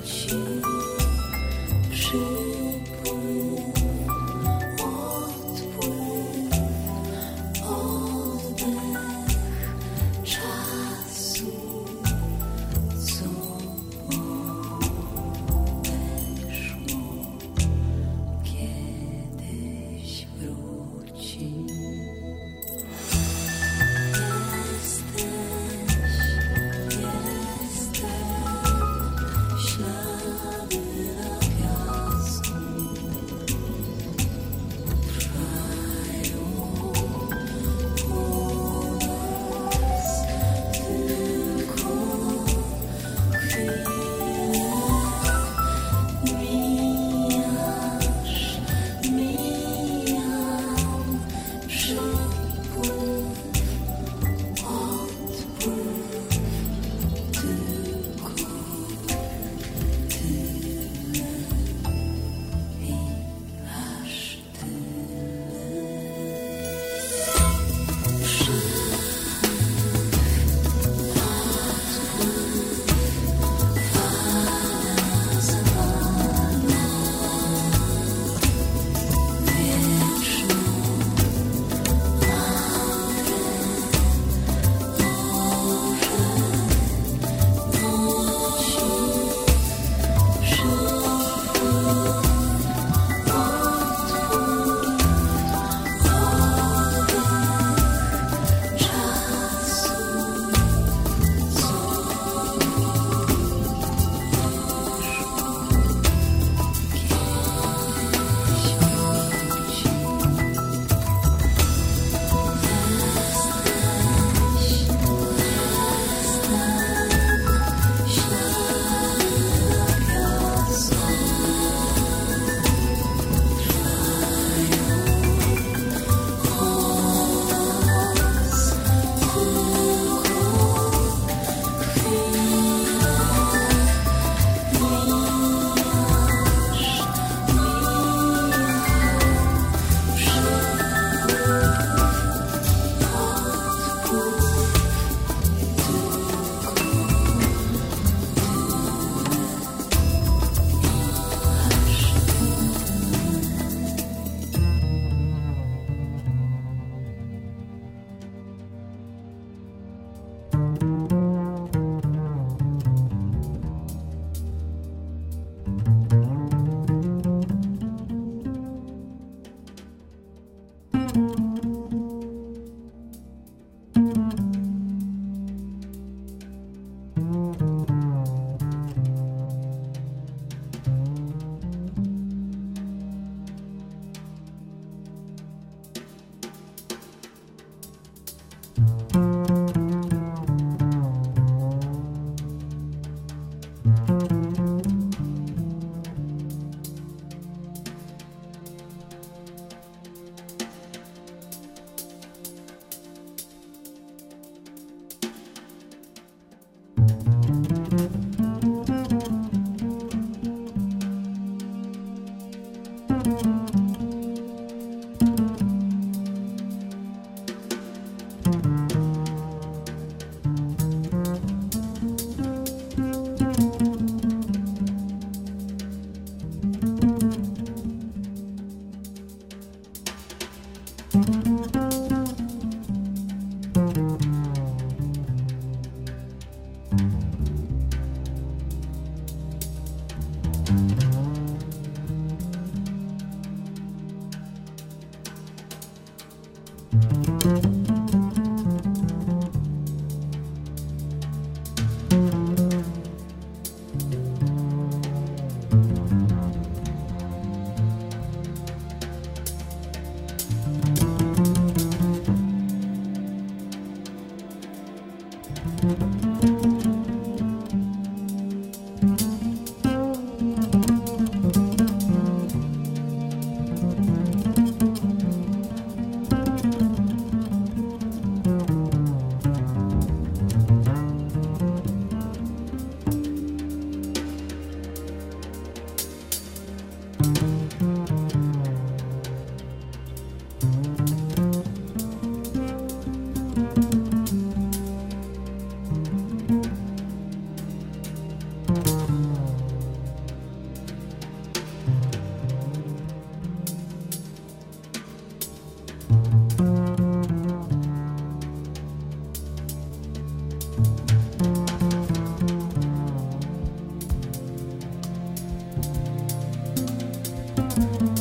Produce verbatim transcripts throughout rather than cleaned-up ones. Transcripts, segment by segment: Thank you. Thank you.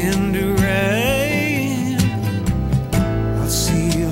Can do right. I'll see you.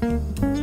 Thank you.